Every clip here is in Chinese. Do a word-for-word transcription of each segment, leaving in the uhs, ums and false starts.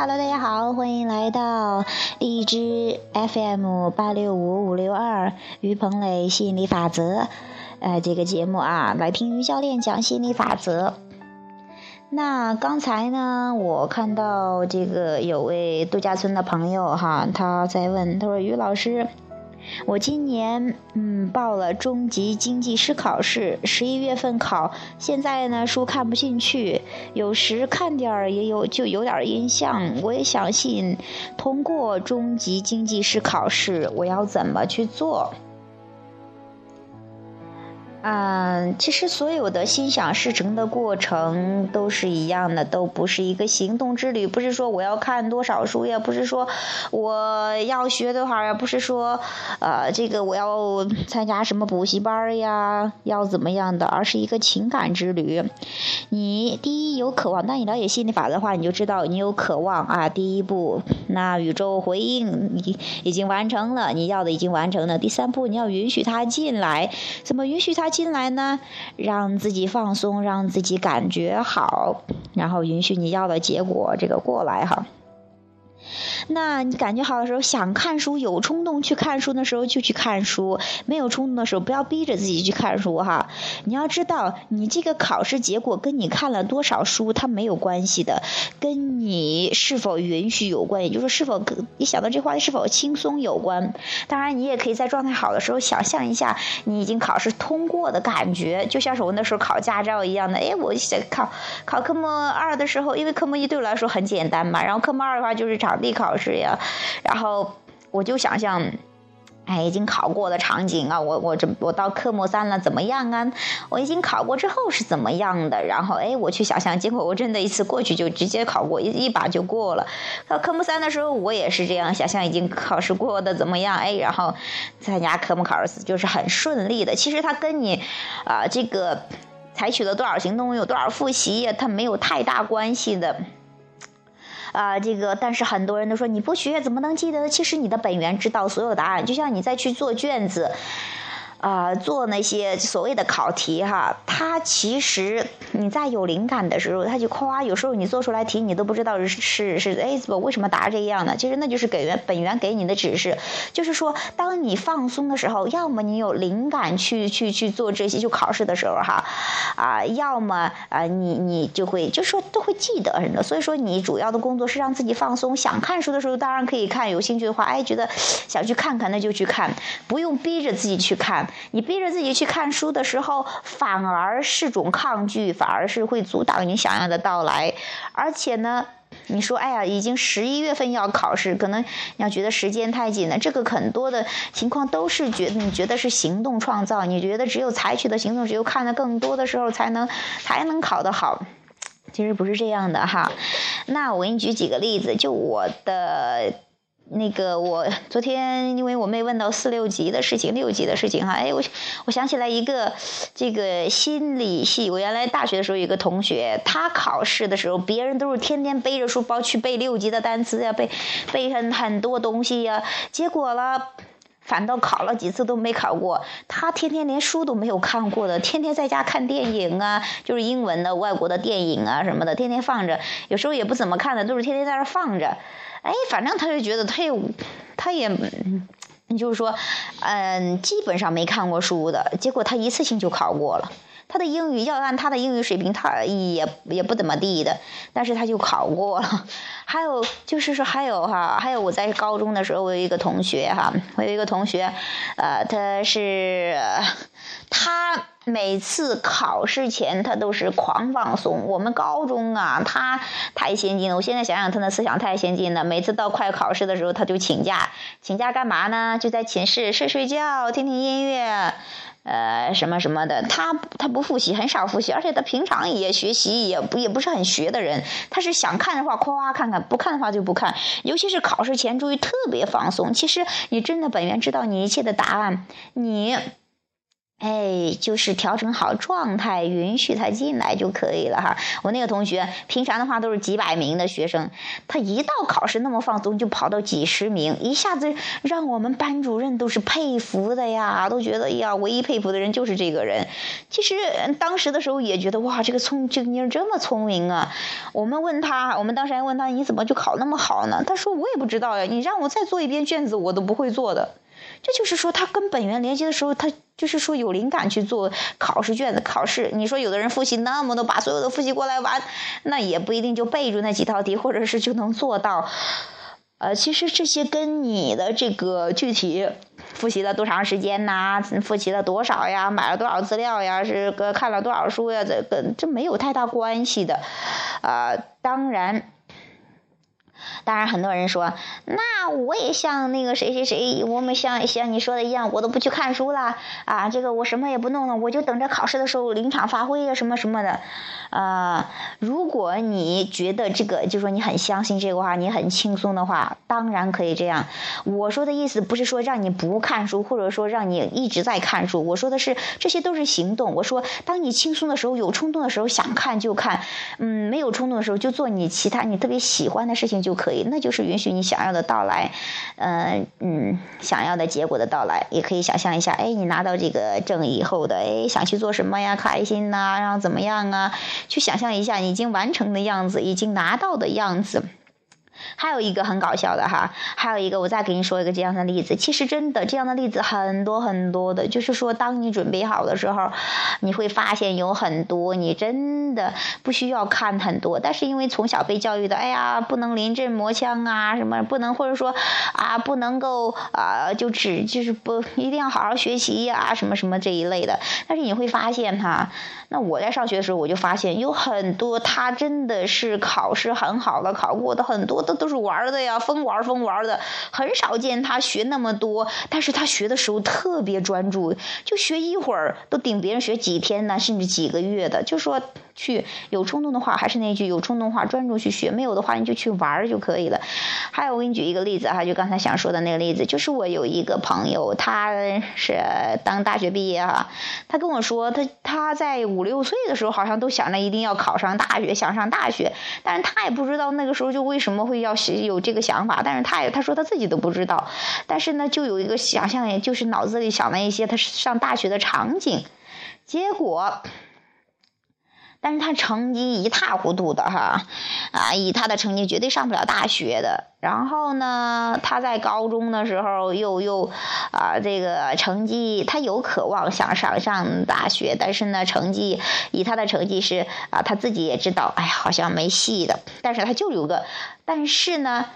Hello， 大家好，欢迎来到荔枝 F M 八六五五六二于鹏磊吸引力法则，呃，这个节目啊，来听于教练讲吸引力法则。那刚才呢，我看到这个有位度假村的朋友哈，他在问，他说于老师，我今年嗯报了中级经济师考试，十一月份考，现在呢书看不进去，有时看点儿也有就有点印象。我也想吸引通过中级经济师考试，我要怎么去做？嗯，其实所有的心想事成的过程都是一样的，都不是一个行动之旅，不是说我要看多少书呀，不是说我要学多少呀，不是说呃这个我要参加什么补习班呀，要怎么样的，而是一个情感之旅。你第一有渴望，当你了解心理法则的话，你就知道你有渴望啊。第一步，那宇宙回应你已经完成了，你要的已经完成了。第三步，你要允许它进来，怎么允许它进来呢？让自己放松，让自己感觉好，然后允许你要的结果这个过来哈。那你感觉好的时候想看书，有冲动去看书的时候就去看书，没有冲动的时候不要逼着自己去看书哈。你要知道你这个考试结果跟你看了多少书它没有关系的，跟你是否允许有关，也就是是否你想到这话是否轻松有关。当然你也可以在状态好的时候想象一下你已经考试通过的感觉，就像是我那时候考驾照一样的，哎，我考考科目二的时候，因为科目一对我来说很简单嘛，然后科目二的话就是场地考试呀，然后我就想象，哎，已经考过的场景啊，我我这我到科目三了怎么样啊？我已经考过之后是怎么样的？然后哎，我去想象，结果我真的一次过去就直接考过，一一把就过了。到科目三的时候，我也是这样想象已经考试过的怎么样？哎，然后参加科目考试就是很顺利的。其实它跟你啊、呃、这个采取了多少行动，有多少复习，它没有太大关系的。啊、呃，这个，但是很多人都说你不学怎么能记得？其实你的本源知道所有答案，就像你再去做卷子，啊、呃，做那些所谓的考题哈，它其实你在有灵感的时候，它就夸，有时候你做出来题你都不知道是是是，哎，我为什么答这样呢？其实那就是给原本源给你的指示，就是说，当你放松的时候，要么你有灵感去去去做这些，就考试的时候哈。啊，要么啊，你你就会就说都会记得什么，所以说你主要的工作是让自己放松。想看书的时候当然可以看，有兴趣的话，哎，觉得想去看看那就去看，不用逼着自己去看。你逼着自己去看书的时候，反而是种抗拒，反而是会阻挡你想要的到来。而且呢，你说哎呀，已经十一月份要考试，可能你要觉得时间太紧了，这个很多的情况都是觉得你觉得是行动创造，你觉得只有采取的行动，只有看的更多的时候才能才能考得好，其实不是这样的哈。那我给你举几个例子，就我的那个我昨天因为我妹问到四六级的事情，六级的事情哈，哎，我我想起来一个这个心理系，我原来大学的时候有一个同学，他考试的时候，别人都是天天背着书包去背六级的单词呀，背背很很多东西呀，结果了。反倒考了几次都没考过，他天天连书都没有看过的，天天在家看电影啊，就是英文的外国的电影啊什么的，天天放着，有时候也不怎么看的，都是天天在那放着。哎，反正他就觉得他也他也就是说嗯，基本上没看过书的，结果他一次性就考过了。他的英语要按他的英语水平，他也也不怎么地的，但是他就考过了。还有就是说，还有哈，还有我在高中的时候，我有一个同学哈，我有一个同学，呃，他是他每次考试前他都是狂放松。我们高中啊，他太先进了，我现在想想他的思想太先进了。每次到快考试的时候，他就请假，请假干嘛呢？就在寝室睡睡觉，听听音乐。呃，什么什么的，他他不复习，很少复习，而且他平常也学习也不也不是很学的人。他是想看的话，夸夸看看；不看的话就不看。尤其是考试前，注意特别放松。其实你真的本源知道你一切的答案，你哎，就是调整好状态，允许他进来就可以了哈。我那个同学，平常的话都是几百名的学生，他一到考试那么放松，就跑到几十名，一下子让我们班主任都是佩服的呀，都觉得呀，唯一佩服的人就是这个人。其实当时的时候也觉得哇，这个聪这个妮儿这么聪明啊。我们问他，我们当时还问他，你怎么就考那么好呢？他说我也不知道呀，你让我再做一遍卷子，我都不会做的。这就是说他跟本源连接的时候，他就是说有灵感去做考试卷子考试。你说有的人复习那么多，把所有的复习过来玩，那也不一定就背住那几道题，或者是就能做到。呃，其实这些跟你的这个具体复习了多长时间呐、啊，复习了多少呀，买了多少资料呀，是个看了多少书呀，这跟这没有太大关系的。呃，当然。当然很多人说，那我也像那个谁谁谁，我们像像你说的一样，我都不去看书了啊，这个我什么也不弄了，我就等着考试的时候临场发挥啊什么什么的。呃，如果你觉得这个就是说你很相信这个话，你很轻松的话，当然可以这样。我说的意思不是说让你不看书，或者说让你一直在看书，我说的是这些都是行动。我说当你轻松的时候，有冲动的时候，想看就看，嗯，没有冲动的时候就做你其他你特别喜欢的事情就可以，那就是允许你想要的到来，呃，嗯，想要的结果的到来。也可以想象一下，哎，你拿到这个证以后的，哎，想去做什么呀？开心呐、啊，然后怎么样啊？去想象一下你已经完成的样子，已经拿到的样子。还有一个很搞笑的哈，还有一个我再给你说一个这样的例子。其实真的这样的例子很多很多的，就是说当你准备好的时候，你会发现有很多你真的不需要看很多，但是因为从小被教育的，哎呀，不能临阵磨枪啊，什么不能，或者说啊不能够啊就只就是不一定要好好学习呀、啊，什么什么这一类的。但是你会发现哈，那我在上学的时候我就发现有很多他真的是考试很好的，考过的很多的。都是玩的呀，疯玩疯玩的，很少见他学那么多，但是他学的时候特别专注，就学一会儿都顶别人学几天呢，甚至几个月的。就说去有冲动的话，还是那句，有冲动的话专注去学，没有的话你就去玩就可以了。还有我给你举一个例子哈，就刚才想说的那个例子，就是我有一个朋友，他是当大学毕业哈，他跟我说他他在五六岁的时候好像都想着一定要考上大学，想上大学，但是他也不知道那个时候就为什么会要。有这个想法，但是他也他说他自己都不知道，但是呢就有一个想象，也就是脑子里想了一些他上大学的场景，结果但是他成绩一塌糊涂的哈，啊，以他的成绩绝对上不了大学的。然后呢，他在高中的时候又又啊、呃，这个成绩他有渴望想上上大学，但是呢，成绩以他的成绩是啊，他自己也知道，哎呀，好像没戏的。但是他就有个，但是呢。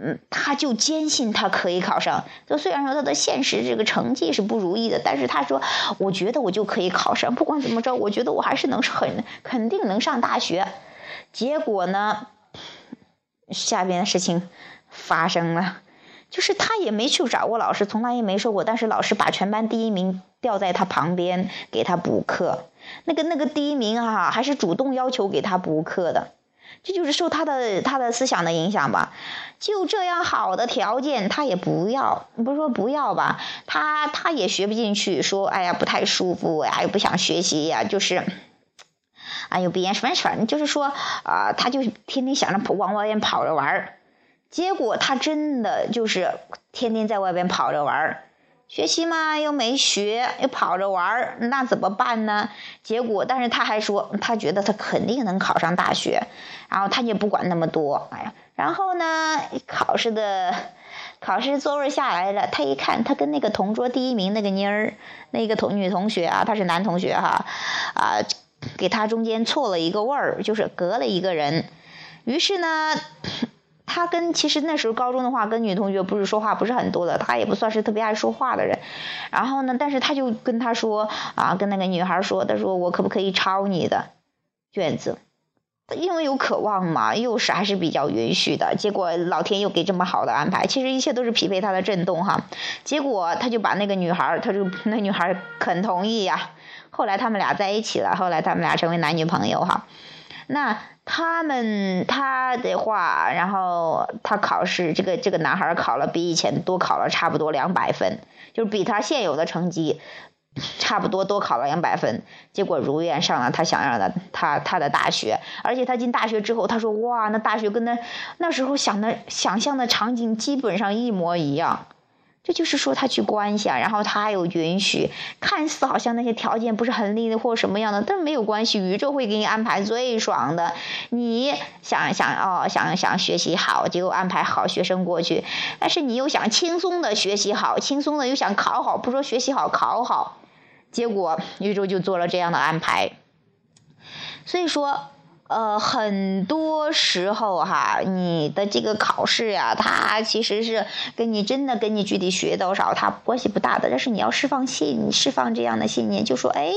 嗯，他就坚信他可以考上，就虽然说他的现实这个成绩是不如意的，但是他说我觉得我就可以考上，不管怎么着我觉得我还是能很肯定能上大学。结果呢，下边的事情发生了，就是他也没去找过老师，从来也没说过，但是老师把全班第一名调在他旁边给他补课，那个那个第一名啊还是主动要求给他补课的。这就是受他的他的思想的影响吧，就这样好的条件他也不要，不是说不要吧，他他也学不进去，说哎呀不太舒服呀，又不想学习呀，就是，哎呦别反正反正就是说啊、呃，他就天天想着往外面跑着玩，结果他真的就是天天在外边跑着玩。学习嘛又没学，又跑着玩，那怎么办呢？结果但是他还说他觉得他肯定能考上大学，然后他也不管那么多，哎呀，然后呢考试的考试座位下来了，他一看他跟那个同桌第一名那个妮儿那个同女同学啊，他是男同学哈，啊、呃、给他中间错了一个位儿，就是隔了一个人。于是呢他跟其实那时候高中的话跟女同学不是说话不是很多的，他也不算是特别爱说话的人。然后呢但是他就跟他说啊，跟那个女孩说，他说我可不可以抄你的卷子，因为有渴望嘛，又是还是比较允许的。结果老天又给这么好的安排，其实一切都是匹配他的震动哈。结果他就把那个女孩他就那女孩肯同意呀、啊、后来他们俩在一起了，后来他们俩成为男女朋友哈。那他们他的话，然后他考试这个这个男孩考了比以前多考了差不多两百分，就是比他现有的成绩差不多多考了两百分，结果如愿上了他想要的他他的大学，而且他进大学之后，他说哇，那大学跟那那时候想的想象的场景基本上一模一样。这就是说他去关系啊，然后他还有允许，看似好像那些条件不是很利的或什么样的，但没有关系，宇宙会给你安排最爽的。你想想哦，想想学习好，结果安排好学生过去，但是你又想轻松的学习好，轻松的又想考好，不说学习好考好，结果宇宙就做了这样的安排。所以说呃，很多时候哈，你的这个考试呀、啊，它其实是跟你真的跟你具体学多少，它关系不大的。但是你要释放信，你释放这样的信念，就说，哎，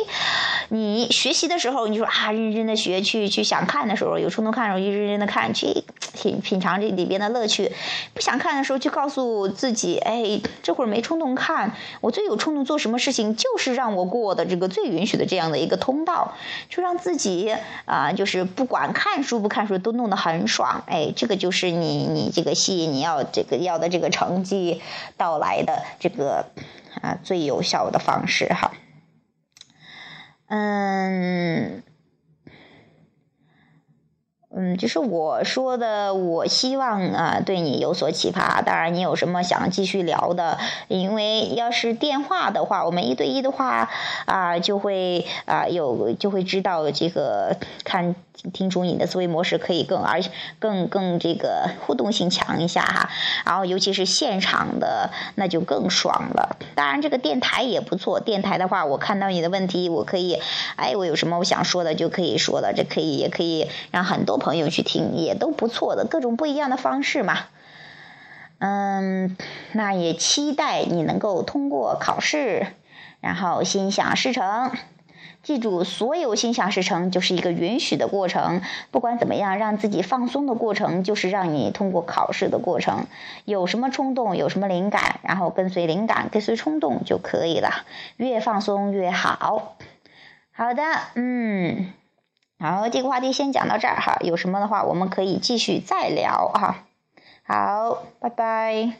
你学习的时候，你说啊，认真的学，去去想看的时候，有冲动看的时候，就认真的看，去品品尝这里边的乐趣。不想看的时候，就告诉自己，哎，这会儿没冲动看，我最有冲动做什么事情，就是让我过的这个最允许的这样的一个通道，就让自己啊、呃，就是不管看书不看书都弄得很爽，哎，这个就是你你这个吸引你要这个要的这个成绩到来的这个啊最有效的方式哈。嗯嗯，就是我说的，我希望啊对你有所启发。当然，你有什么想继续聊的，因为要是电话的话，我们一对一的话啊，就会啊有就会知道这个看。听出你的思维模式可以更而更更这个互动性强一下哈，然后尤其是现场的那就更爽了。当然这个电台也不错，电台的话我看到你的问题，我可以哎我有什么我想说的就可以说的，这可以也可以让很多朋友去听，也都不错的，各种不一样的方式嘛。嗯，那也期待你能够通过考试，然后心想事成。记住，所有心想事成就是一个允许的过程，不管怎么样让自己放松的过程，就是让你通过考试的过程。有什么冲动，有什么灵感，然后跟随灵感跟随冲动就可以了，越放松越好。好的，嗯，好，这个话题先讲到这儿哈，有什么的话我们可以继续再聊哈。好，拜拜。